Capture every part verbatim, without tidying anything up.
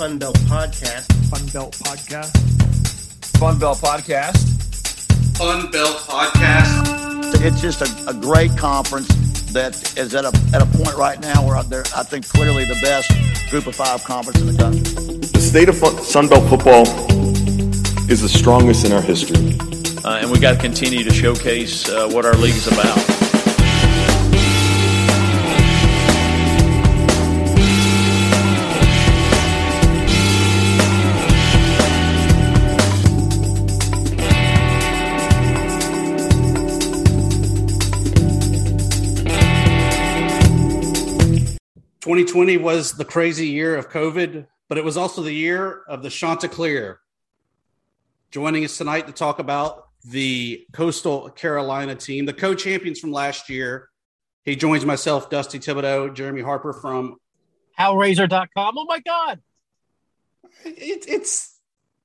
Sun Belt Podcast. Sun Belt Podcast. Sun Belt Podcast. Sun Belt Podcast. It's just a, a great conference that is at a at a point right now where they're, I think, clearly the best group of five conference in the country. The state of Sun Belt football is the strongest in our history. Uh, and we got to continue to showcase uh, what our league is about. twenty twenty was the crazy year of COVID, but it was also the year of the Chanticleer. Joining us tonight to talk about the Coastal Carolina team, the co-champions from last year. He joins myself, Dusty Thibodeau, Jeremy Harper from How Razor dot com. Oh my God. It, it's,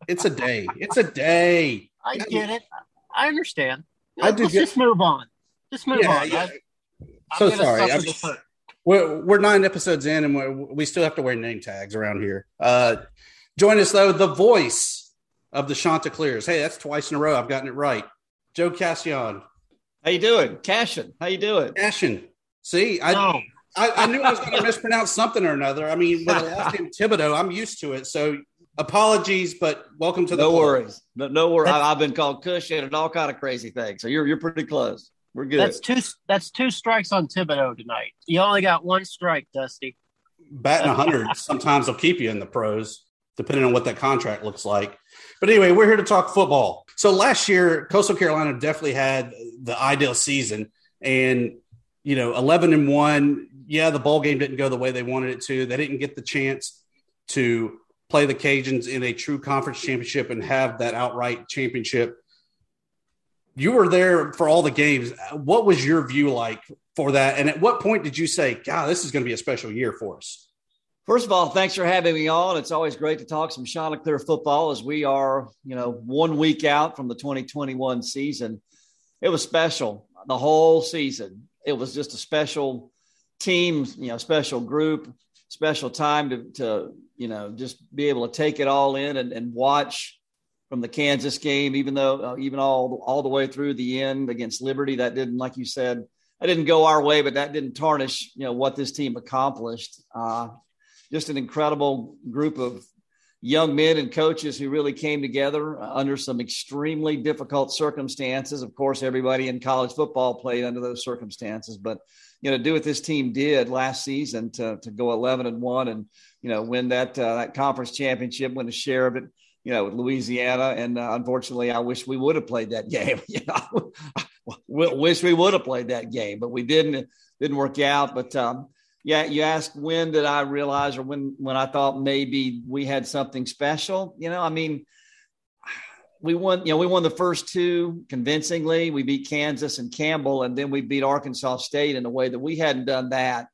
it's a day. It's a day. I get it. I understand. I Let's do just get... move on. Just move yeah, on. Yeah. I, so sorry. I'm just... We're, we're nine episodes in, and we're, we still have to wear name tags around here. Uh, join us, though, the voice of the Chanticleers. Hey, that's twice in a row. I've gotten it right. Joe Cashion. How you doing? Cashion. How you doing? Cashion. See, I, oh. I I knew I was going to mispronounce something or another. I mean, with the last name Thibodeau, I'm used to it. So apologies, but welcome to the No podcast. worries. No, no worries. I've been called Cushion and all kind of crazy things. So you're you're pretty close. We're good. That's two. That's two strikes on Thibodeau tonight. You only got one strike, Dusty. Batting one hundred sometimes will keep you in the pros, depending on what that contract looks like. But anyway, we're here to talk football. So last year, Coastal Carolina definitely had the ideal season, and you know, eleven and one. Yeah, the bowl game didn't go the way they wanted it to. They didn't get the chance to play the Cajuns in a true conference championship and have that outright championship. You were there for all the games. What was your view like for that? And at what point did you say, God, this is going to be a special year for us? First of all, thanks for having me on. It's always great to talk some Chanticleer football as we are, you know, one week out from the twenty twenty-one season. It was special the whole season. It was just a special team, you know, special group, special time to, to you know, just be able to take it all in and, and watch. From the Kansas game, even though uh, even all all the way through the end against Liberty, that didn't, like you said, that didn't go our way, but that didn't tarnish, you know, what this team accomplished. Uh, just an incredible group of young men and coaches who really came together uh, under some extremely difficult circumstances. Of course, everybody in college football played under those circumstances, but you know, to do what this team did last season to to go eleven and one and you know win that uh, that conference championship, win a share of it. You know, with Louisiana, and uh, unfortunately, I wish we would have played that game. You know, we wish we would have played that game, but we didn't. It didn't work out. But um, yeah, you asked when did I realize, or when when I thought maybe we had something special. You know, I mean, we won. You know, we won the first two convincingly. We beat Kansas and Campbell, and then we beat Arkansas State in a way that we hadn't done that.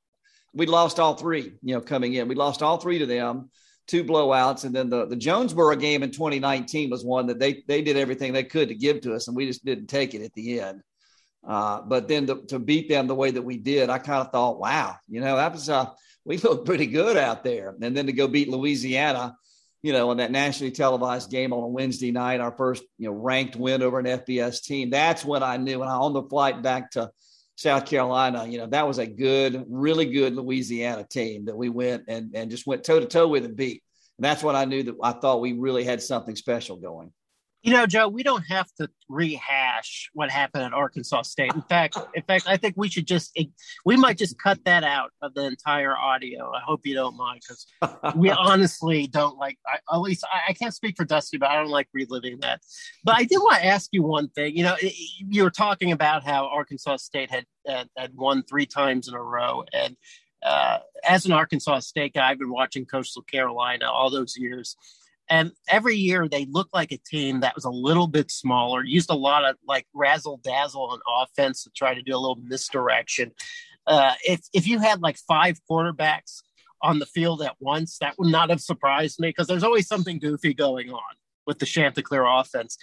We lost all three. You know, coming in, we lost all three to them. Two blowouts, and then the, the Jonesboro game in twenty nineteen was one that they they did everything they could to give to us, and we just didn't take it at the end. Uh, but then to, to beat them the way that we did, I kind of thought, wow, you know, that was uh, we looked pretty good out there. And then to go beat Louisiana, you know, on that nationally televised game on a Wednesday night, our first you know ranked win over an F B S team. That's when I knew. And I, on the flight back to South Carolina, you know, that was a good, really good Louisiana team that we went and, and just went toe to toe with and beat. And that's when I knew that I thought we really had something special going. You know, Joe, we don't have to rehash what happened at Arkansas State. In fact, in fact, I think we should just we might just cut that out of the entire audio. I hope you don't mind, because we honestly don't like. I, at least I, I can't speak for Dusty, but I don't like reliving that. But I did want to ask you one thing. You know, it, you were talking about how Arkansas State had had, had won three times in a row, and uh, as an Arkansas State guy, I've been watching Coastal Carolina all those years. And every year they looked like a team that was a little bit smaller, used a lot of like razzle dazzle on offense to try to do a little misdirection. Uh, if if you had like five quarterbacks on the field at once, that would not have surprised me, because there's always something goofy going on with the Chanticleer offense.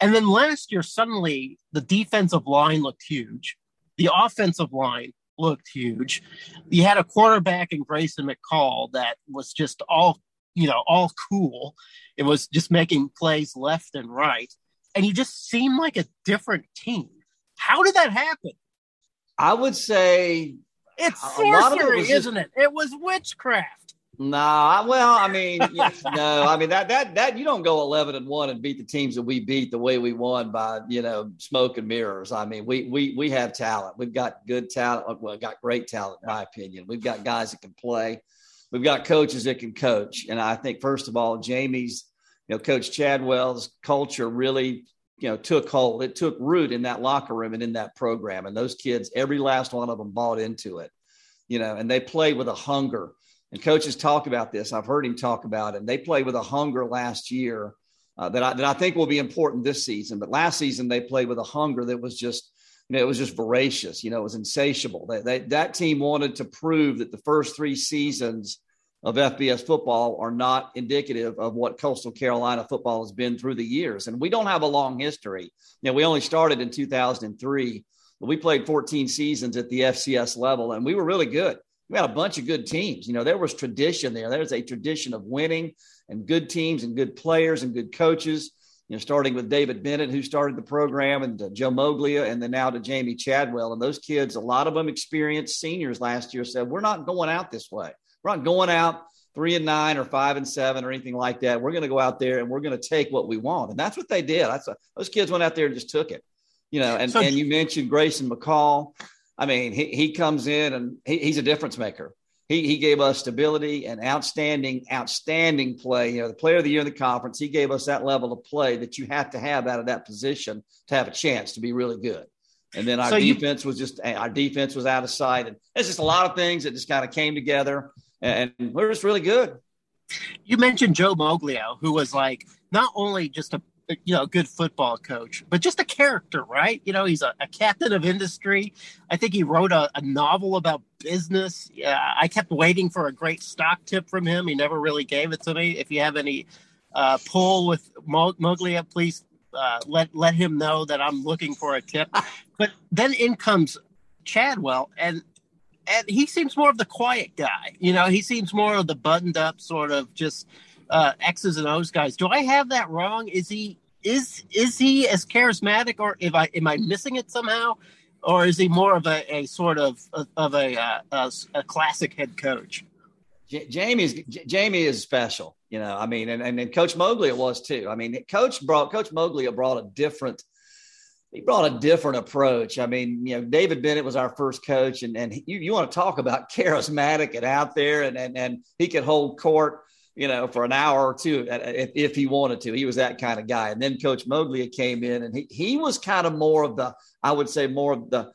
And then last year, suddenly the defensive line looked huge. The offensive line looked huge. You had a quarterback in Grayson McCall that was just all you know, all cool. It was just making plays left and right. And you just seem like a different team. How did that happen? I would say it's sorcery, it isn't just, it? It was witchcraft. Nah, well, I mean, yes, no, I mean that, that, that you don't go eleven and one and beat the teams that we beat the way we won by, you know, smoke and mirrors. I mean, we, we, we have talent. We've got good talent. Well, got great talent, in my opinion. We've got guys that can play. We've got coaches that can coach. And I think, first of all, Jamie's, you know, Coach Chadwell's culture really, you know, took hold. It took root in that locker room and in that program. And those kids, every last one of them bought into it, you know, and they played with a hunger. And coaches talk about this. I've heard him talk about it. And they played with a hunger last year uh, that, I, that I think will be important this season. But last season they played with a hunger that was just, you know, it was just voracious. You know, it was insatiable. They, they, that team wanted to prove that the first three seasons of F B S football are not indicative of what Coastal Carolina football has been through the years. And we don't have a long history. You know, we only started in two thousand three. But we played fourteen seasons at the F C S level, and we were really good. We had a bunch of good teams. You know, there was tradition there. There's a tradition of winning and good teams and good players and good coaches. You know, starting with David Bennett, who started the program, and to Joe Moglia, and then now to Jamie Chadwell. And those kids, a lot of them experienced seniors last year, said, we're not going out this way. We're not going out three and nine or five and seven or anything like that. We're going to go out there and we're going to take what we want. And that's what they did. That's a, those kids went out there and just took it. You know, and, so, and you mentioned Grayson McCall. I mean, he, he comes in and he, he's a difference maker. He, he gave us stability and outstanding, outstanding play. You know, the player of the year in the conference, he gave us that level of play that you have to have out of that position to have a chance to be really good. And then our so defense you, was just, our defense was out of sight. And it's just a lot of things that just kind of came together, and we're just really good. You mentioned Joe Moglia, who was like, not only just a, you know, good football coach, but just a character, right? You know, he's a, a captain of industry. I think he wrote a, a novel about business. Yeah, I kept waiting for a great stock tip from him. He never really gave it to me. If you have any uh, pull with Moglia, please uh, let, let him know that I'm looking for a tip. But then in comes Chadwell, and and he seems more of the quiet guy. You know, he seems more of the buttoned up sort of just uh, X's and O's guys. Do I have that wrong? Is he Is is he as charismatic, or if I am I missing it somehow, or is he more of a, a sort of of a, uh, a a classic head coach? J- Jamie's J- Jamie is special, you know. I mean, and and, and Coach Moglia was too. I mean, Coach brought Coach Moglia brought a different. He brought a different approach. I mean, you know, David Bennett was our first coach, and and you you want to talk about charismatic and out there, and and and he could hold court, you know, for an hour or two, if, if he wanted to. He was that kind of guy. And then Coach Moglia came in, and he he was kind of more of the, I would say more of the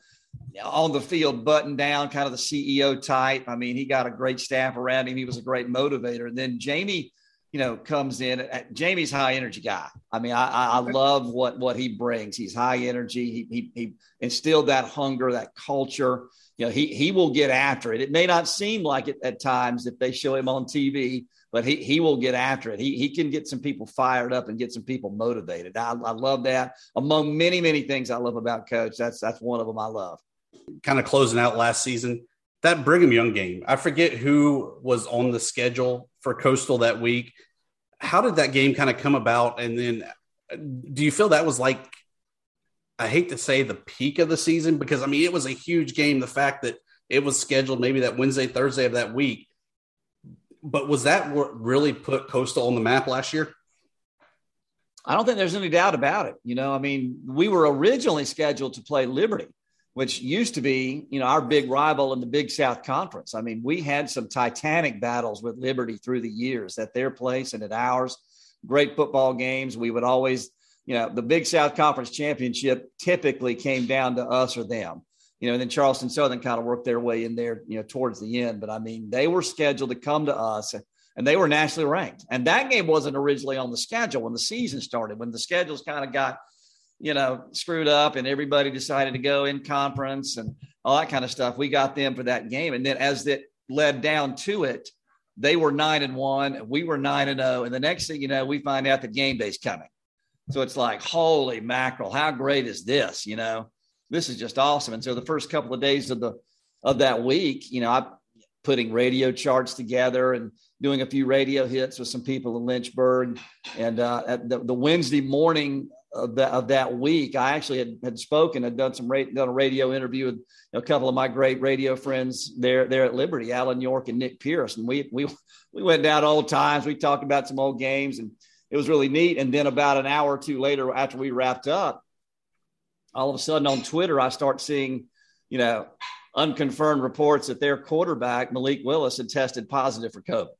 on the field, button down, kind of the C E O type. I mean, he got a great staff around him. He was a great motivator. And then Jamie, you know, comes in. At, Jamie's high energy guy. I mean, I, I, I love what what he brings. He's high energy. He, he he instilled that hunger, that culture. You know, he he will get after it. It may not seem like it at times if they show him on T V, but he he will get after it. He he can get some people fired up and get some people motivated. I, I love that. Among many, many things I love about Coach, that's that's one of them I love. Kind of closing out last season, that Brigham Young game, I forget who was on the schedule for Coastal that week. How did that game kind of come about? And then do you feel that was like, I hate to say the peak of the season, because, I mean, it was a huge game. The fact that it was scheduled maybe that Wednesday, Thursday of that week, but was that what really put Coastal on the map last year? I don't think there's any doubt about it. You know, I mean, we were originally scheduled to play Liberty, which used to be, you know, our big rival in the Big South Conference. I mean, we had some titanic battles with Liberty through the years at their place and at ours. Great football games. We would always, you know, the Big South Conference championship typically came down to us or them. You know, and then Charleston Southern kind of worked their way in there, you know, towards the end. But, I mean, they were scheduled to come to us, and they were nationally ranked. And that game wasn't originally on the schedule when the season started, when the schedules kind of got, you know, screwed up and everybody decided to go in conference and all that kind of stuff. We got them for that game. And then as it led down to it, they were nine and one, we were nine and oh. And the next thing you know, we find out that game day's coming. So it's like, holy mackerel, how great is this? You know, this is just awesome. And so the first couple of days of the, of that week, you know, I putting radio charts together and doing a few radio hits with some people in Lynchburg. And uh, at the, the Wednesday morning of, the, of that week, I actually had, had spoken, had done some ra- done a radio interview with a couple of my great radio friends there, there at Liberty, Alan York and Nick Pierce. And we, we, we went down old times. We talked about some old games, and it was really neat. And then about an hour or two later, after we wrapped up, all of a sudden on Twitter, I start seeing, you know, unconfirmed reports that their quarterback, Malik Willis, had tested positive for COVID.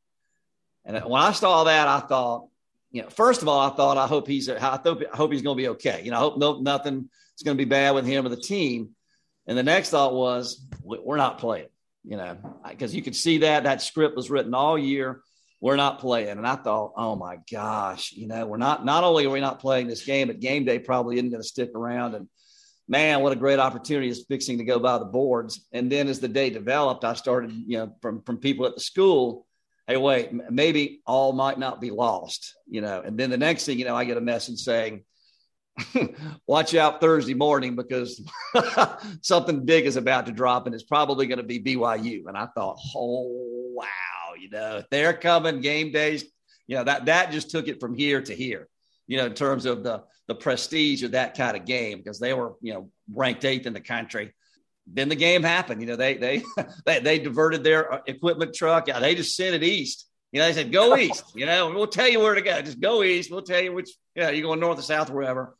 And when I saw that, I thought, you know, first of all, I thought, I hope he's, I, thought, I hope he's going to be okay. You know, I hope no, nothing is going to be bad with him or the team. And the next thought was, we're not playing, you know, because you could see that that script was written all year. We're not playing. And I thought, oh my gosh, you know, we're not, not only are we not playing this game, but game day probably isn't going to stick around. And man, what a great opportunity is fixing to go by the boards. And then as the day developed, I started, you know, from, from people at the school, hey, wait, maybe all might not be lost, you know? And then the next thing, you know, I get a message saying, watch out Thursday morning because something big is about to drop and it's probably going to be B Y U. And I thought, oh, wow, you know, they're coming game days. You know, that, that just took it from here to here, you know, in terms of the, the prestige of that kind of game, because they were, you know, ranked eighth in the country. Then the game happened. You know, they they they, they diverted their equipment truck. Yeah, they just sent it east. You know, they said, go east. You know, we'll tell you where to go. Just go east. We'll tell you which, you know, you're going north or south, wherever.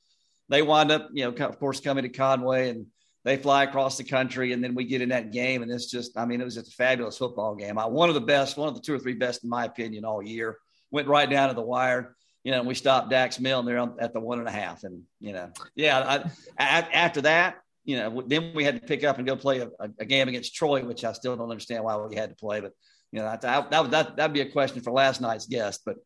They wind up, you know, of course, coming to Conway, and they fly across the country. And then we get in that game. And it's just, I mean, it was just a fabulous football game. I, one of the best, one of the two or three best, in my opinion, all year. Went right down to the wire. You know, we stopped Dax Milne there at the one and a half. And, you know, yeah, I, I, after that, you know, then we had to pick up and go play a, a game against Troy, which I still don't understand why we had to play. But, you know, I, I, that would that, that'd be a question for last night's guest. But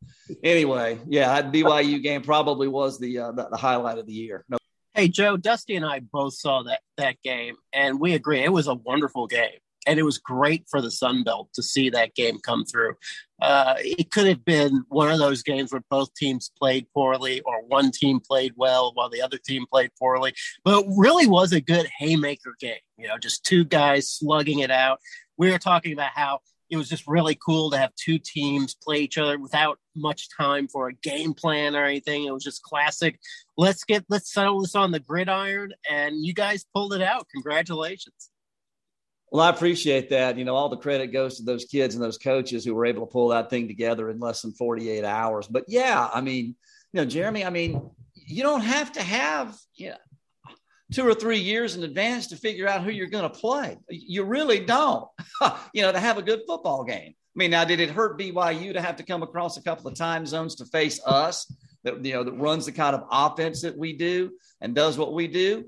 anyway, yeah, that B Y U game probably was the, uh, the, the highlight of the year. No. Hey, Joe, Dusty and I both saw that, that game, and we agree it was a wonderful game. And it was great for the Sun Belt to see that game come through. Uh, it could have been one of those games where both teams played poorly, or one team played well while the other team played poorly. But it really was a good haymaker game, you know, just two guys slugging it out. We were talking about how it was just really cool to have two teams play each other without much time for a game plan or anything. It was just classic. Let's get let's settle this on the gridiron. And you guys pulled it out. Congratulations. Well, I appreciate that. You know, all the credit goes to those kids and those coaches who were able to pull that thing together in less than forty-eight hours. But yeah, I mean, you know, Jeremy, I mean, you don't have to have, you know, two or three years in advance to figure out who you're going to play. You really don't, you know, to have a good football game. I mean, now, did it hurt B Y U to have to come across a couple of time zones to face us that, you know, that runs the kind of offense that we do and does what we do?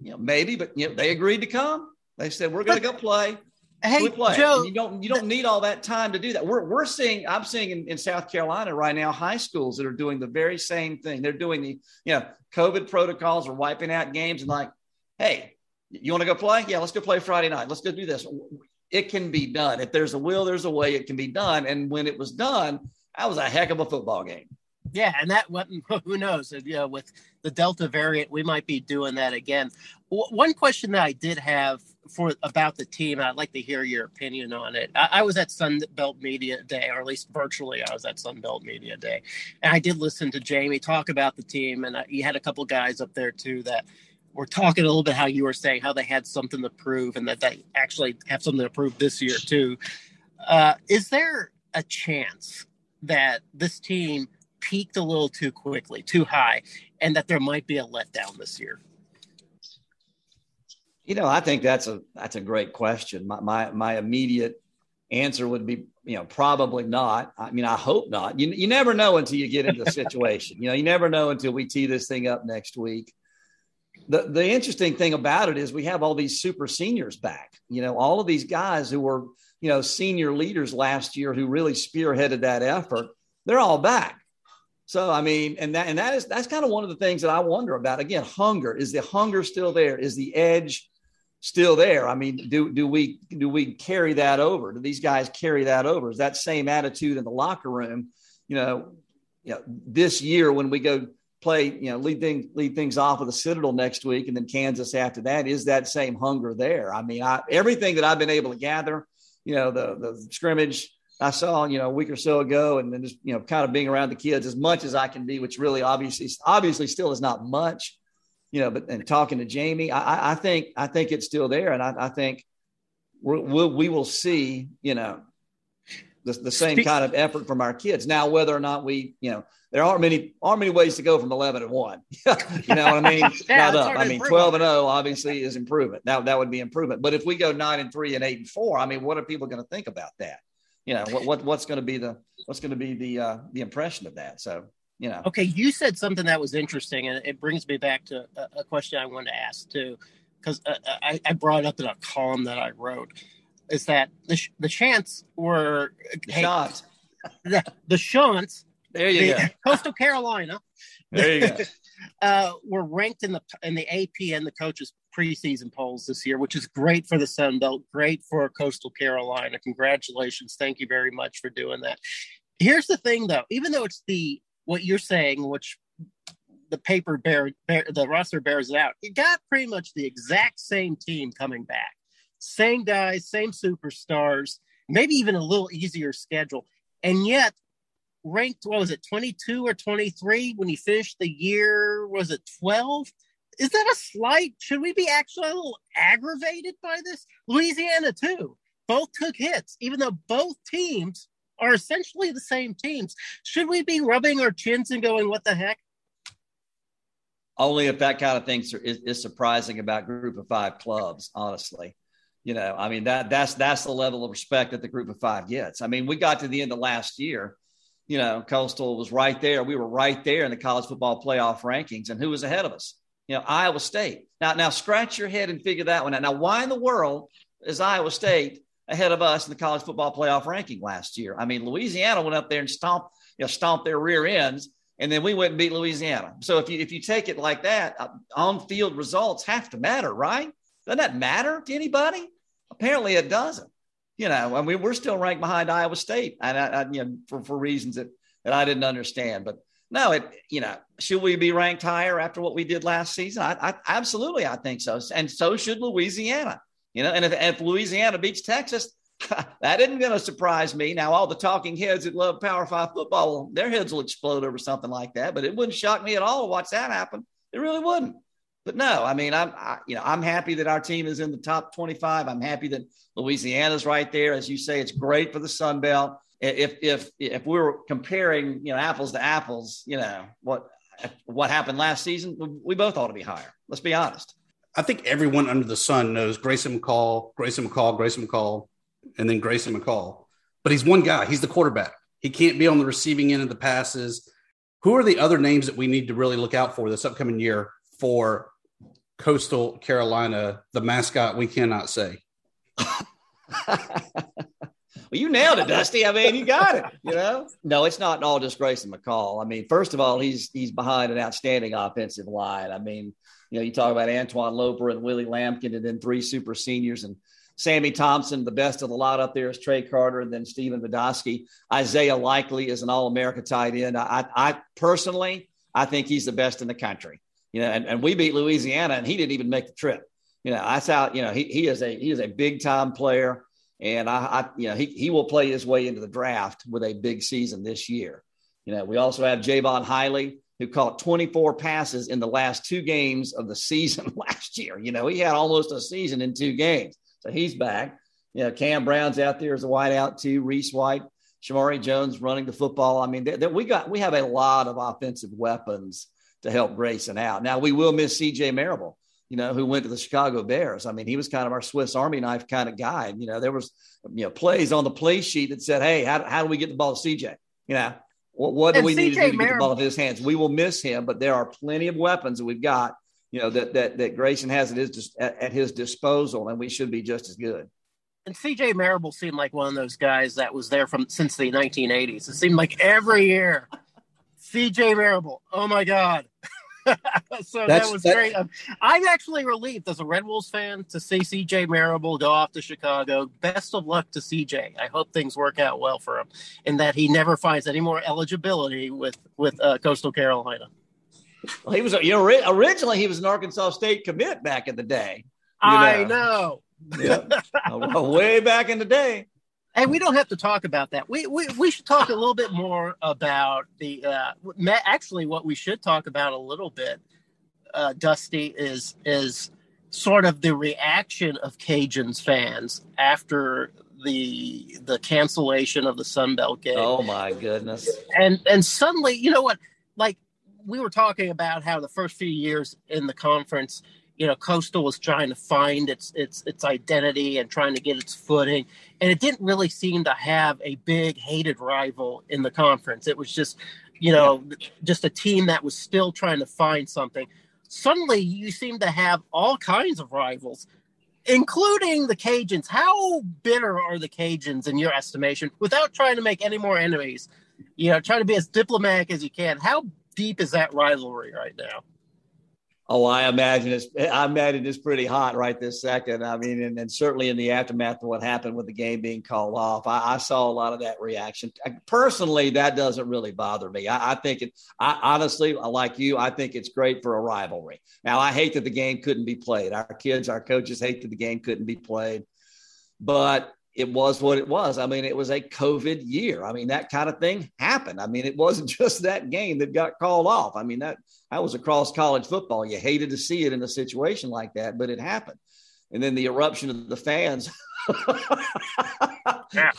You know, maybe, but you know, they agreed to come. They said, we're going to go play. Hey, we play. Joe, you don't, you don't need all that time to do that. We're, we're seeing, I'm seeing in, in South Carolina right now, high schools that are doing the very same thing. They're doing the, you know, COVID protocols are wiping out games and like, hey, you want to go play? Yeah, let's go play Friday night. Let's go do this. It can be done. If there's a will, there's a way. It can be done. And when it was done, that was a heck of a football game. Yeah, and that who knows? You know, with the Delta variant, we might be doing that again. W- one question that I did have for about the team, I'd like to hear your opinion on it. I, I was at Sun Belt Media Day, or at least virtually, I was at Sun Belt Media Day, and I did listen to Jamie talk about the team, and I, he had a couple guys up there too that were talking a little bit how you were saying how they had something to prove and that they actually have something to prove this year too. Uh, is there a chance that this team peaked a little too quickly, too high, and that there might be a letdown this year? You know, I think that's a that's a great question. My my, my immediate answer would be, you know, probably not. I mean, I hope not. You you never know until you get into the situation. You know, you never know until we tee this thing up next week. The the interesting thing about it is we have all these super seniors back. You know, all of these guys who were, you know, senior leaders last year who really spearheaded that effort, they're all back. So, I mean, and that and that is that's kind of one of the things that I wonder about. Again, hunger. Is the hunger still there? Is the edge still there? I mean, do do we do we carry that over? Do these guys carry that over? Is that same attitude in the locker room? You know, you know, this year when we go play, you know, lead things lead things off with the Citadel next week, and then Kansas after that, is that same hunger there? I mean, I, everything that I've been able to gather, you know, the the scrimmage I saw, you know, a week or so ago, and then just, you know, kind of being around the kids as much as I can be, which really obviously obviously still is not much. You know, but and talking to Jamie, I, I think I think it's still there, and I, I think we're, we'll, we will see, you know, the, the same kind of effort from our kids. Now, whether or not we, you know, there aren't many aren't many ways to go from eleven and one. You know what I mean? yeah, not up. I mean, twelve and zero obviously is improvement. That that would be improvement. But if we go nine and three and eight and four, I mean, what are people going to think about that? You know, what, what what's going to be the what's going to be the uh, the impression of that? So. You know. Okay, you said something that was interesting, and it brings me back to a, a question I wanted to ask too, because uh, I, I brought it up in a column that I wrote, is that the sh- the chants were the hey, shots, the, the shunts, there you the, go, Coastal Carolina, there you go, uh, were ranked in the in the A P and the coaches preseason polls this year, which is great for the Sun Belt, great for Coastal Carolina. Congratulations, thank you very much for doing that. Here's the thing, though, even though it's the what you're saying, which the paper bear, bear, the roster bears it out, you got pretty much the exact same team coming back, same guys, same superstars, maybe even a little easier schedule, and yet ranked, what was it, twenty-two or twenty-three when you finished the year? Was it twelve? Is that a slight? Should we be actually a little aggravated by this? Louisiana too, both took hits, even though both teams are essentially the same teams. Should we be rubbing our chins and going, what the heck? Only if that kind of thing is, is surprising about group of five clubs, honestly. You know, I mean, that that's that's the level of respect that the group of five gets. I mean, we got to the end of last year, you know, Coastal was right there. We were right there in the college football playoff rankings, and who was ahead of us? You know, Iowa State. Now, now scratch your head and figure that one out. Now, why in the world is Iowa State ahead of us in the college football playoff ranking last year? I mean, Louisiana went up there and stomped, you know, stomped their rear ends, and then we went and beat Louisiana. So if you if you take it like that, uh, on-field results have to matter, right? Doesn't that matter to anybody? Apparently it doesn't. You know, and we, we're still ranked behind Iowa State, and I, I, you know, for, for reasons that, that I didn't understand. But no, it you know, should we be ranked higher after what we did last season? I, I absolutely, I think so, and so should Louisiana. You know, and if, if Louisiana beats Texas, that isn't going to surprise me. Now, all the talking heads that love Power Five football, their heads will explode over something like that. But it wouldn't shock me at all to watch that happen. It really wouldn't. But no, I mean, I'm, I, you know, I'm happy that our team is in the top twenty-five. I'm happy that Louisiana's right there. As you say, it's great for the Sun Belt. If if if we were comparing, you know, apples to apples, you know, what what happened last season, we both ought to be higher. Let's be honest. I think everyone under the sun knows Grayson McCall, Grayson McCall, Grayson McCall, and then Grayson McCall. But he's one guy. He's the quarterback. He can't be on the receiving end of the passes. Who are the other names that we need to really look out for this upcoming year for Coastal Carolina, the mascot we cannot say? Well, you nailed it, Dusty. I mean, you got it, you know? No, it's not all just Grayson McCall. I mean, first of all, he's he's behind an outstanding offensive line. I mean, you know, you talk about Antoine Loper and Willie Lampkin and then three super seniors and Sammy Thompson. The best of the lot up there is Trey Carter and then Steven Vodosky. Isaiah Likely is an All-America tight end. I, I personally, I think he's the best in the country. You know, and, and we beat Louisiana and he didn't even make the trip. You know, I saw, you know, he, he is a he is a big-time player. And I, I, you know, he he will play his way into the draft with a big season this year. You know, we also have Javon Hiley, who caught twenty-four passes in the last two games of the season last year. You know, he had almost a season in two games, so he's back. You know, Cam Brown's out there as a wideout too. Reese White, Shamari Jones running the football. I mean, th- th- we got we have a lot of offensive weapons to help Grayson out. Now, we will miss C J. Marable, you know, who went to the Chicago Bears. I mean, he was kind of our Swiss Army knife kind of guy. And, you know, there was, you know, plays on the play sheet that said, hey, how, how do we get the ball to C J? You know, what, what do we need to do to get the ball to his hands? We will miss him, but there are plenty of weapons that we've got, you know, that that that Grayson has at his, at, at his disposal, and we should be just as good. And C J. Marable seemed like one of those guys that was there from since the nineteen eighties. It seemed like every year, C J. Marable, oh, my God. So that's, that was that's, great. I'm actually relieved as a Red Wolves fan to see C J. Marable go off to Chicago. Best of luck to C J. I hope things work out well for him and that he never finds any more eligibility with, with uh, Coastal Carolina. Well, he was you know, originally he was an Arkansas State commit back in the day. You know. I know. Yeah, way back in the day. And we don't have to talk about that. We we, we should talk a little bit more about the uh, – actually what we should talk about a little bit, uh, Dusty, is is sort of the reaction of Cajuns fans after the the cancellation of the Sun Belt game. Oh, my goodness. And and suddenly, you know what, like we were talking about how the first few years in the conference – you know, Coastal was trying to find its its its identity and trying to get its footing. And it didn't really seem to have a big hated rival in the conference. It was just, you know, yeah. just a team that was still trying to find something. Suddenly you seem to have all kinds of rivals, including the Cajuns. How bitter are the Cajuns in your estimation, without trying to make any more enemies? You know, try to be as diplomatic as you can. How deep is that rivalry right now? Oh, I imagine it's I imagine it's pretty hot right this second. I mean, and, and certainly in the aftermath of what happened with the game being called off, I, I saw a lot of that reaction. I, personally, that doesn't really bother me. I, I think it. I honestly, like you, I think it's great for a rivalry. Now, I hate that the game couldn't be played. Our kids, our coaches hate that the game couldn't be played, but it was what it was. I mean, it was a COVID year. I mean, that kind of thing happened. I mean, it wasn't just that game that got called off. I mean, that, that was across college football. You hated to see it in a situation like that, but it happened. And then the eruption of the fans. Yeah.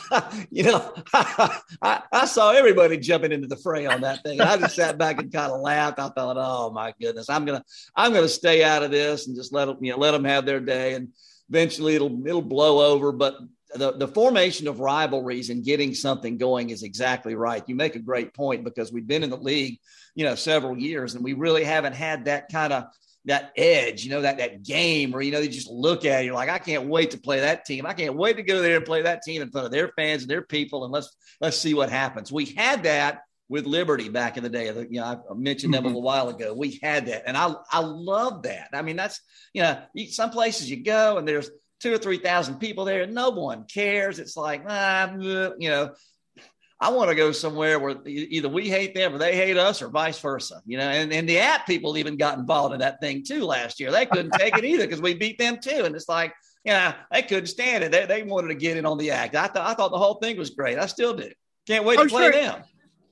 You know, I, I, I saw everybody jumping into the fray on that thing. I just sat back and kind of laughed. I thought, oh, my goodness, I'm going to I'm going to stay out of this and just let them, you know, let them have their day. And eventually it'll it'll blow over. But The, the formation of rivalries and getting something going is exactly right. You make a great point, because we've been in the league, you know, several years, and we really haven't had that kind of that edge, you know, that, that game where, you know, you just look at it, you're like, I can't wait to play that team. I can't wait to go there and play that team in front of their fans and their people. And let's, let's see what happens. We had that with Liberty back in the day. You know, I mentioned them a little while ago. We had that. And I, I love that. I mean, that's, you know, you, some places you go and there's two or three thousand people there and no one cares. It's like, ah, you know, I want to go somewhere where either we hate them or they hate us or vice versa, you know, and, and the app people even got involved in that thing too last year. They couldn't take it either because we beat them too. And it's like, you know, they couldn't stand it. They, they wanted to get in on the act. I thought, I thought the whole thing was great. I still do. Can't wait I'm to play sure, them.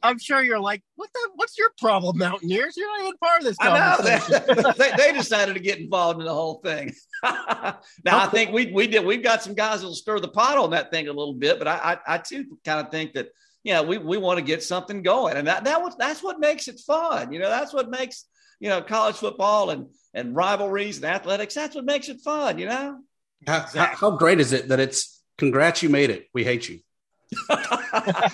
I'm sure you're like, what the, what's your problem, Mountaineers? You're not even part of this conversation. I know. They, they decided to get involved in the whole thing. Now, I think we we did. We've got some guys that'll stir the pot on that thing a little bit, but I I, I too kind of think that, you know, we we want to get something going, and that that was that's what makes it fun. You know, that's what makes, you know, college football and and rivalries and athletics. That's what makes it fun. You know, how, how great is it that it's congrats you made it. We hate you.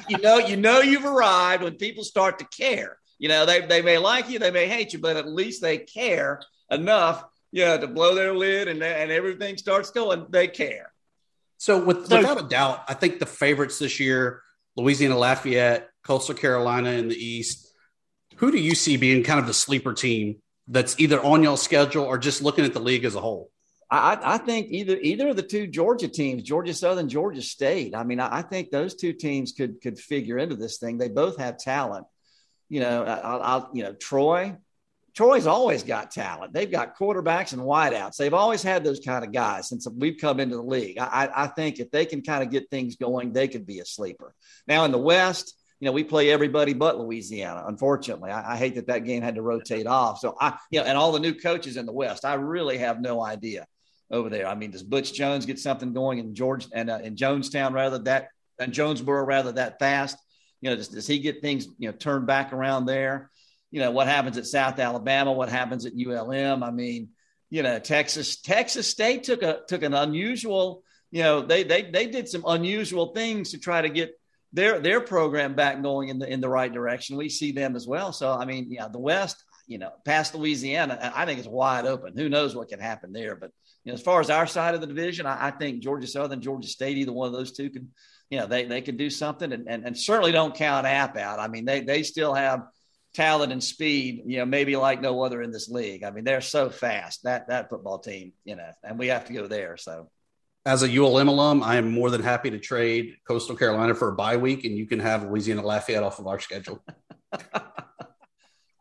you know, you know, you've arrived when people start to care. You know, they they may like you, they may hate you, but at least they care enough. Yeah, to blow their lid and and everything starts going, they care. So, with, so without a doubt, I think the favorites this year, Louisiana Lafayette, Coastal Carolina in the East. Who do you see being kind of the sleeper team that's either on y'all's schedule or just looking at the league as a whole? I, I think either either of the two Georgia teams, Georgia Southern, Georgia State. I mean, I, I think those two teams could could figure into this thing. They both have talent. You know, I, I you know Troy. Troy's always got talent. They've got quarterbacks and wideouts. They've always had those kind of guys since we've come into the league. I, I think if they can kind of get things going, they could be a sleeper. Now in the West, you know, we play everybody but Louisiana. Unfortunately, I, I hate that that game had to rotate off. So I, you know, and all the new coaches in the West, I really have no idea over there. I mean, does Butch Jones get something going in George and uh, in Jonestown rather that and Jonesboro rather that fast? You know, does, does he get things, you know, turned back around there? You know, what happens at South Alabama? What happens at U L M? I mean, you know, Texas, Texas State took a, took an unusual, you know, they, they, they did some unusual things to try to get their, their program back going in the, in the right direction. We see them as well. So, I mean, yeah, the West, you know, past Louisiana, I think it's wide open. Who knows what can happen there, but you know, as far as our side of the division, I, I think Georgia Southern, Georgia State, either one of those two can, you know, they, they could do something, and, and, and certainly don't count App out. I mean, they, they still have talent and speed, you know, maybe like no other in this league. I mean, they're so fast, that that football team, you know, and we have to go there. So as a U L M alum, I am more than happy to trade Coastal Carolina for a bye week, and you can have Louisiana Lafayette off of our schedule.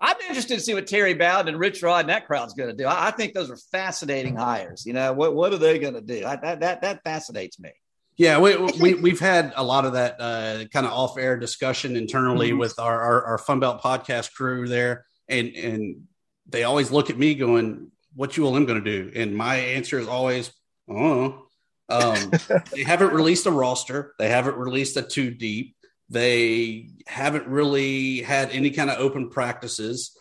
I'm interested to see what Terry Bowden and Rich Rod and that crowd's going to do. I, I think those are fascinating hires. You know, what what are they going to do? I, that that that fascinates me. Yeah, we, we, we've had a lot of that uh, kind of off-air discussion internally mm-hmm. with our, our, our Fun Belt podcast crew there, and and they always look at me going, what's U L M going to do? And my answer is always, I don't know. Um, they haven't released a roster. They haven't released a two-deep. They haven't really had any kind of open practices.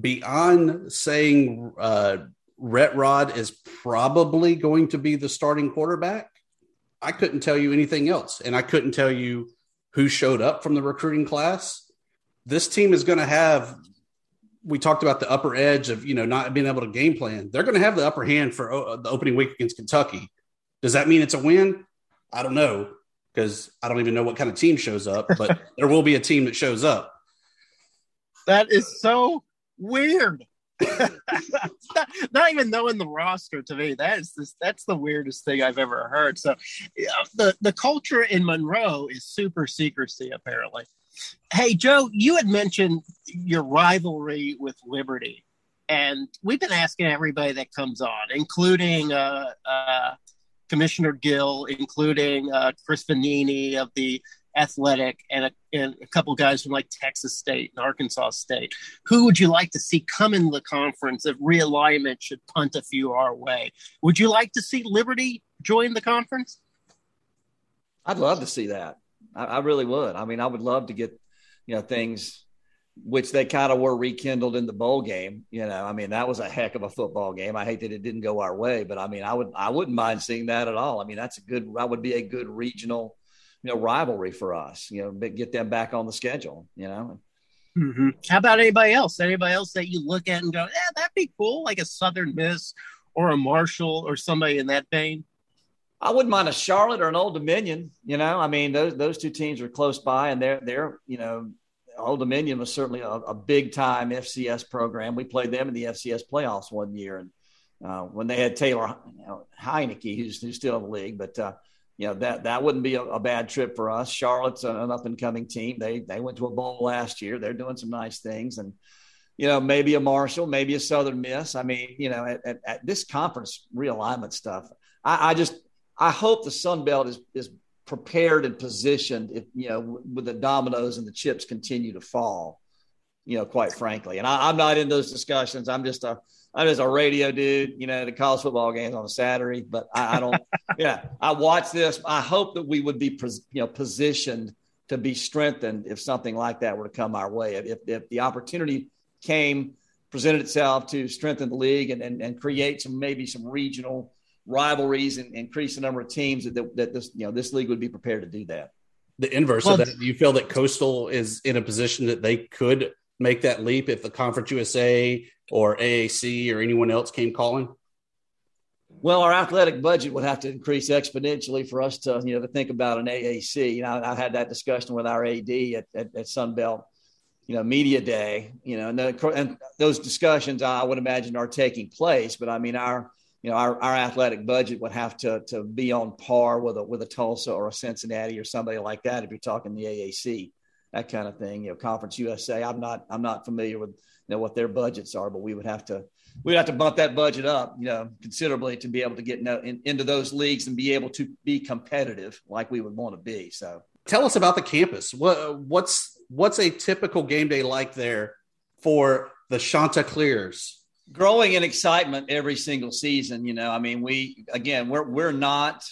Beyond saying uh, Rhett Rod is probably going to be the starting quarterback, I couldn't tell you anything else, and I couldn't tell you who showed up from the recruiting class. This team is going to have – we talked about the upper edge of, you know, not being able to game plan. They're going to have the upper hand for o- the opening week against Kentucky. Does that mean it's a win? I don't know, because I don't even know what kind of team shows up, but there will be a team that shows up. That is so weird. not, not even knowing the roster, to me, that is this, that's the weirdest thing I've ever heard. So yeah, the, the culture in Monroe is super secrecy, apparently. Hey, Joe, you had mentioned your rivalry with Liberty, and we've been asking everybody that comes on, including uh, uh, Commissioner Gill, including uh, Chris Vanini of the Athletic, and a, and a couple guys from like Texas State and Arkansas State. Who would you like to see come in the conference if realignment should punt a few our way? Would you like to see Liberty join the conference? I'd love to see that. I, I really would. I mean, I would love to get, you know, things which they kind of were rekindled in the bowl game. You know, I mean, that was a heck of a football game. I hate that it didn't go our way, but I mean, I would, I wouldn't mind seeing that at all. I mean, that's a good, that would be a good regional, you know, rivalry for us, you know, get them back on the schedule, you know. Mm-hmm. How about anybody else? Anybody else that you look at and go, yeah, that'd be cool, like a Southern Miss or a Marshall or somebody in that vein? I wouldn't mind a Charlotte or an Old Dominion, you know. I mean, those those two teams are close by, and they're, they're you know, Old Dominion was certainly a, a big-time F C S program. We played them in the F C S playoffs one year, and uh, when they had Taylor you know, Heineke, who's, who's still in the league, but uh, – you know, that, that wouldn't be a, a bad trip for us. Charlotte's an, an up-and-coming team. They they went to a bowl last year. They're doing some nice things. And, you know, maybe a Marshall, maybe a Southern Miss. I mean, you know, at, at, at this conference realignment stuff, I, I just – I hope the Sun Belt is, is prepared and positioned, if you know, w- with the dominoes and the chips continue to fall, you know, quite frankly. And I, I'm not in those discussions. I'm just a – I'm just a radio dude, you know, the college football games on a Saturday, but I, I don't, yeah, I watch this. I hope that we would be, you know, positioned to be strengthened if something like that were to come our way. If if the opportunity came, presented itself to strengthen the league and, and, and create some, maybe some regional rivalries and increase the number of teams that, that, that this, you know, this league would be prepared to do that. The inverse well, of that, do you feel that Coastal is in a position that they could make that leap if the Conference U S A or A A C or anyone else came calling? Well, our athletic budget would have to increase exponentially for us to, you know, to think about an A A C. You know, I had that discussion with our A D at, at, at Sunbelt, you know, Media Day, you know, and, the, and those discussions I would imagine are taking place, but I mean, our, you know, our, our athletic budget would have to to be on par with a, with a Tulsa or a Cincinnati or somebody like that. If you're talking the A A C, that kind of thing, you know, Conference U S A, I'm not, I'm not familiar with, you know, what their budgets are, but we would have to, we'd have to bump that budget up, you know, considerably to be able to get in, into those leagues and be able to be competitive like we would want to be. So tell us about the campus. What, what's, what's a typical game day like there for the Chanticleers? Growing in excitement every single season. You know, I mean, we, again, we're, we're not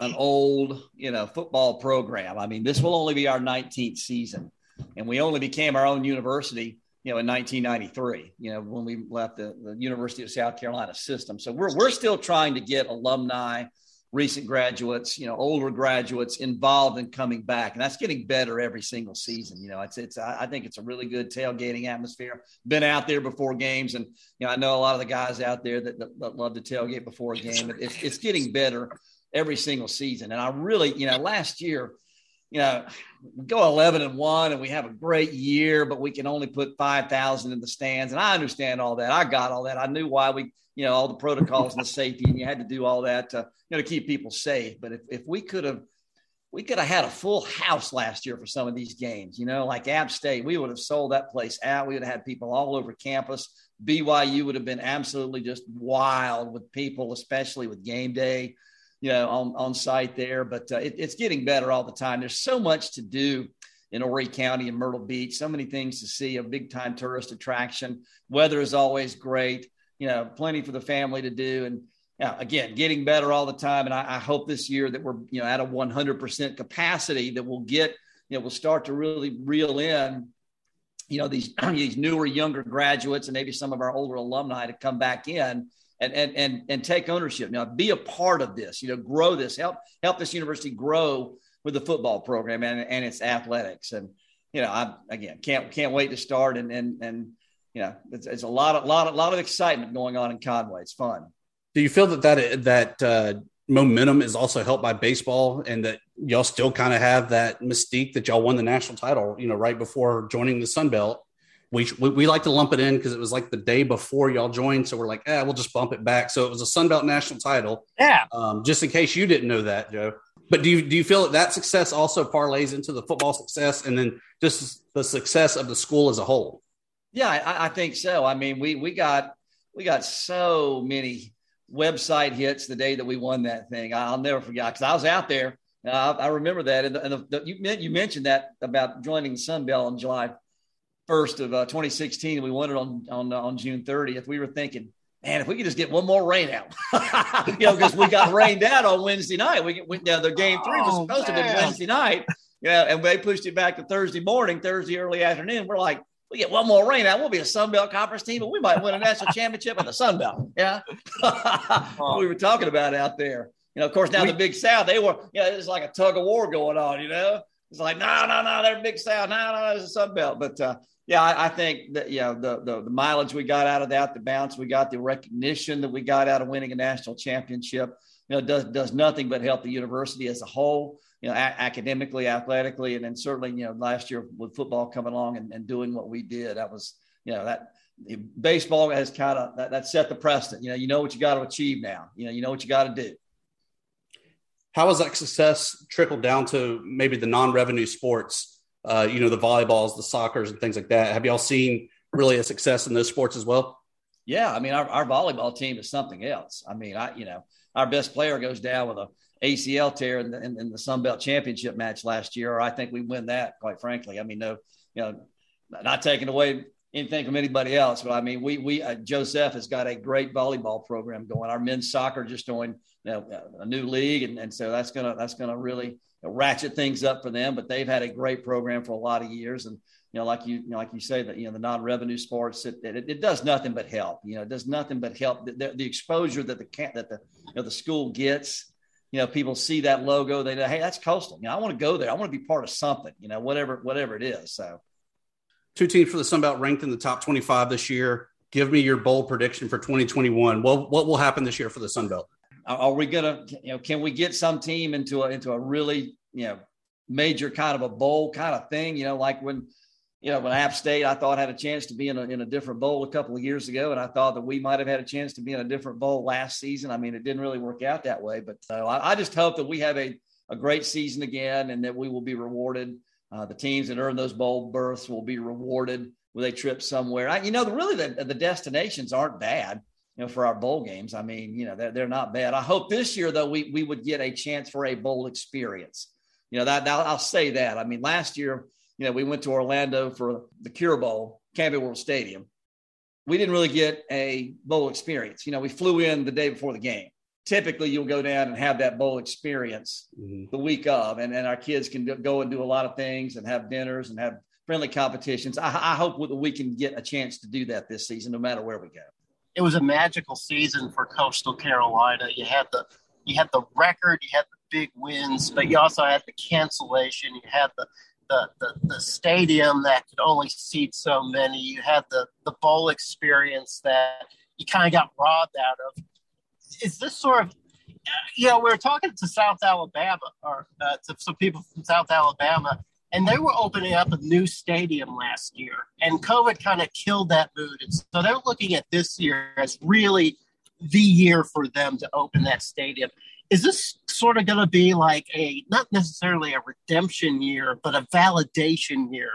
an old, you know, football program. I mean, this will only be our nineteenth season, and we only became our own university, you know, in nineteen ninety-three, you know, when we left the, the University of South Carolina system. So we're, we're still trying to get alumni, recent graduates, you know, older graduates involved in coming back. And that's getting better every single season. You know, it's, it's, I think it's a really good tailgating atmosphere. Been out there before games. And, you know, I know a lot of the guys out there that, that, that love to tailgate before a game, but it's, it's getting better every single season. And I really, you know, last year, you know, we go eleven and one and we have a great year, but we can only put five thousand in the stands. And I understand all that. I got all that. I knew why we, you know, all the protocols and the safety, and you had to do all that to, you know, to keep people safe. But if, if we could have, we could have had a full house last year for some of these games, you know, like App State, we would have sold that place out. We would have had people all over campus. B Y U would have been absolutely just wild with people, especially with game day, you know, on, on site there. But uh, it, it's getting better all the time. There's so much to do in Horry County and Myrtle Beach, so many things to see, a big time tourist attraction. Weather is always great, you know, plenty for the family to do. And you know, again, getting better all the time. And I, I hope this year that we're, you know, at a one hundred percent capacity that we'll get, you know, we'll start to really reel in, you know, these, these newer, younger graduates and maybe some of our older alumni to come back in and, and, and, and take ownership. Now be a part of this, you know, grow this, help, help this university grow with the football program and, and its athletics. And, you know, I, again, can't, can't wait to start and, and, and, you know, it's, it's a lot, a lot, a lot of excitement going on in Conway. It's fun. Do you feel that that, that uh, momentum is also helped by baseball, and that y'all still kind of have that mystique that y'all won the national title, you know, right before joining the Sun Belt? We, we, we like to lump it in because it was like the day before y'all joined. So we're like, eh, we'll just bump it back. So it was a Sun Belt national title. Yeah. Um, just in case you didn't know that, Joe. But do you, do you feel that that success also parlays into the football success and then just the success of the school as a whole? Yeah, I, I think so. I mean, we we got we got so many website hits the day that we won that thing. I'll never forget because I was out there. Uh, I, I remember that. And, the, and the, the, you, meant, you mentioned that about joining the Sun Belt on July first of uh, twenty sixteen. We won it on on uh, on June thirtieth. We were thinking, man, if we could just get one more rain out, you know, because we got rained out on Wednesday night. We went down. The game three was supposed oh, to be Wednesday night, you know, and they pushed it back to Thursday morning, Thursday early afternoon. We're like, we get one more rain out, we'll be a Sun Belt Conference team, but we might win a national championship in the Sun Belt. Yeah, we were talking about out there. You know, of course, now we, the Big South, they were, you know, it was like a tug of war going on. You know, it's like no, no, no, they're Big South, no, no, it's the Sun Belt. But uh, yeah, I, I think that you know the, the the mileage we got out of that, the bounce we got, the recognition that we got out of winning a national championship, you know, does does nothing but help the university as a whole. You know, a- academically, athletically, and then certainly, you know, last year with football coming along and, and doing what we did, that was, you know, that baseball has kind of that, that set the precedent. You know, you know what you got to achieve now. You know, you know what you got to do. How has that success trickled down to maybe the non-revenue sports? Uh, you know, the volleyballs, the soccers, and things like that. Have y'all seen really a success in those sports as well? Yeah, I mean, our, our volleyball team is something else. I mean, I you know, our best player goes down with a A C L tear in the, in, in the Sun Belt championship match last year, or I think we win that, quite frankly. I mean, no, you know, not taking away anything from anybody else, but I mean, we, we, uh, Joseph has got a great volleyball program going. Our men's soccer just joined, you know, a new league. And, and so that's going to, that's going to really you know, ratchet things up for them, but they've had a great program for a lot of years. And, you know, like you, you know, like you say that, you know, the non-revenue sports, it, it, it does nothing but help, you know, it does nothing but help the, the, the exposure that the that the, you know, the school gets. You know, people see that logo. They know, hey, that's Coastal. You know, I want to go there. I want to be part of something. You know, whatever, whatever it is. So, two teams for the Sun Belt ranked in the top twenty-five this year. Give me your bold prediction for twenty twenty-one. Well, what will happen this year for the Sun Belt? Are we gonna, you know, can we get some team into a into a really, you know, major kind of a bowl kind of thing? You know, like when, you know, when App State, I thought had a chance to be in a in a different bowl a couple of years ago, and I thought that we might have had a chance to be in a different bowl last season. I mean, it didn't really work out that way, but uh, I, I just hope that we have a, a great season again, and that we will be rewarded. Uh, the teams that earn those bowl berths will be rewarded with a trip somewhere. I, you know, the, really the, the destinations aren't bad, you know, for our bowl games. I mean, you know, they're they're not bad. I hope this year though we we would get a chance for a bowl experience. You know, that, that I'll say that. I mean, last year, you know, we went to Orlando for the Cure Bowl, Camping World Stadium. We didn't really get a bowl experience. You know, we flew in the day before the game. typically you'll go down and have that bowl experience mm-hmm. the week of, and, and our kids can do, go and do a lot of things and have dinners and have friendly competitions. I, I hope we can get a chance to do that this season, no matter where we go. It was a magical season for Coastal Carolina. You had the you had the record, you had the big wins, but you also had the cancellation. You had the the the, the stadium that could only seat so many. You had the the bowl experience that you kind of got robbed out of. Is this sort of, you know, we were talking to South Alabama or uh, to some people from South Alabama, and they were opening up a new stadium last year, and COVID kind of killed that mood. And so they're looking at this year as really the year for them to open that stadium. Is this sort of going to be like a, not necessarily a redemption year, but a validation year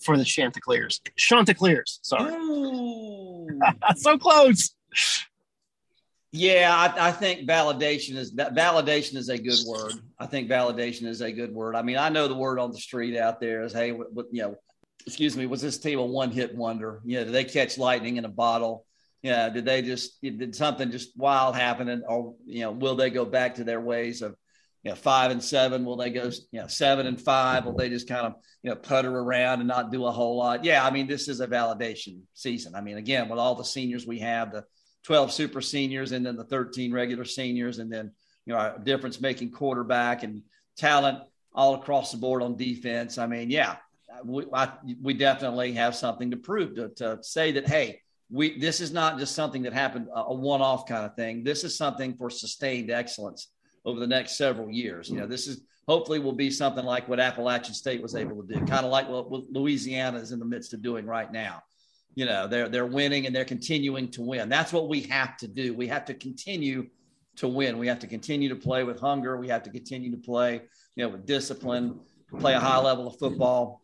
for the Chanticleers? Chanticleers, sorry. So close. Yeah, I, I think validation is validation is a good word. I think validation is a good word. I mean, I know the word on the street out there is, "Hey, what, what, you know, excuse me, was this team a one-hit wonder? You know, did they catch lightning in a bottle? You know, did they just did something just wild happen? Or you know, will they go back to their ways of, you know, five and seven? Will they go, you know, seven and five? Will they just kind of, you know, putter around and not do a whole lot?" Yeah, I mean, this is a validation season. I mean, again, with all the seniors we have, the twelve super seniors, and then the thirteen regular seniors, and then, you know, our difference making quarterback and talent all across the board on defense. I mean, yeah, we, I, we definitely have something to prove to, to say that, hey, we, this is not just something that happened, a, a one-off kind of thing. This is something for sustained excellence over the next several years. You know, this is hopefully will be something like what Appalachian State was able to do, kind of like what, what Louisiana is in the midst of doing right now. You know, they're they're winning and they're continuing to win. That's what we have to do. We have to continue to win. We have to continue to play with hunger. We have to continue to play, you know, with discipline, play a high level of football,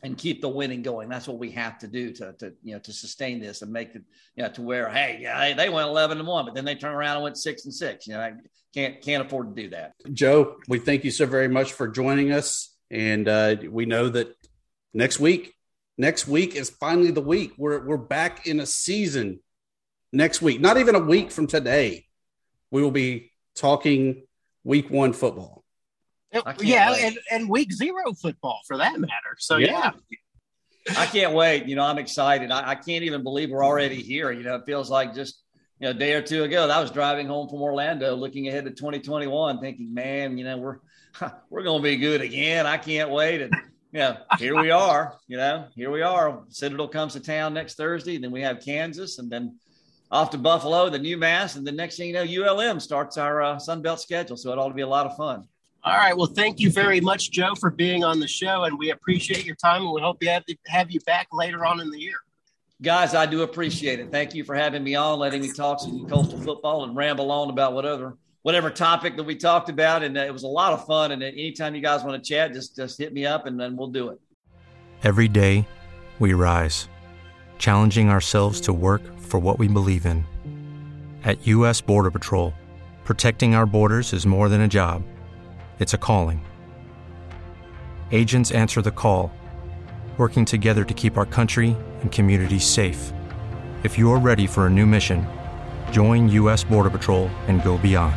and keep the winning going. That's what we have to do to, to you know, to sustain this and make it, you know, to where, hey, yeah, they went eleven and one, but then they turn around and went six and six. You know, I can't can't afford to do that. Joe, we thank you so very much for joining us, and uh, we know that next week. Next week is finally the week. We're we're back in a season next week. Not even a week from today, we will be talking week one football. Yeah, and, and week zero football for that matter. So, yeah. yeah. I can't wait. You know, I'm excited. I, I can't even believe we're already here. You know, it feels like just, you know, a day or two ago, I was driving home from Orlando looking ahead to twenty twenty-one thinking, man, you know, we're we're going to be good again. I can't wait. And yeah, here we are, you know, here we are. Citadel comes to town next Thursday, then we have Kansas, and then off to Buffalo, then UMass, and the next thing you know, U L M starts our uh, Sun Belt schedule, so it ought to be a lot of fun. All right, well, thank you very much, Joe, for being on the show, and we appreciate your time, and we hope we have, have you back later on in the year. Guys, I do appreciate it. Thank you for having me on, letting me talk some Coastal football and ramble on about whatever whatever topic that we talked about. And it was a lot of fun. And anytime you guys want to chat, just, just hit me up and then we'll do it. Every day we rise, challenging ourselves to work for what we believe in. At U S Border Patrol, protecting our borders is more than a job. It's a calling. Agents answer the call, working together to keep our country and communities safe. If you're ready for a new mission, join U S Border Patrol and go beyond.